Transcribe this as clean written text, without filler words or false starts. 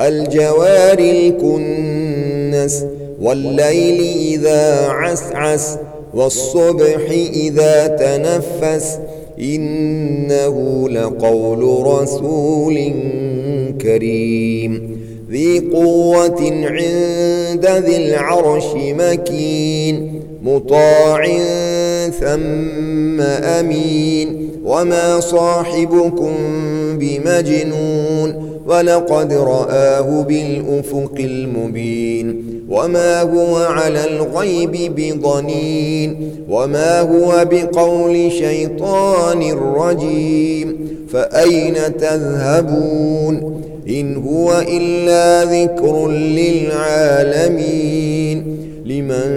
الجوار الكنس والليل إذا عسعس والصبح إذا تنفس إنه لقول رسول كريم ذي قوة عند ذي العرش مكين مطاع ثم أمين وما صاحبكم بمجنون ولقد رآه بالأفق المبين وما هو على الغيب بضنين وما هو بقول شيطان رجيم فأين تذهبون إن هو إلا ذكر للعالمين لمن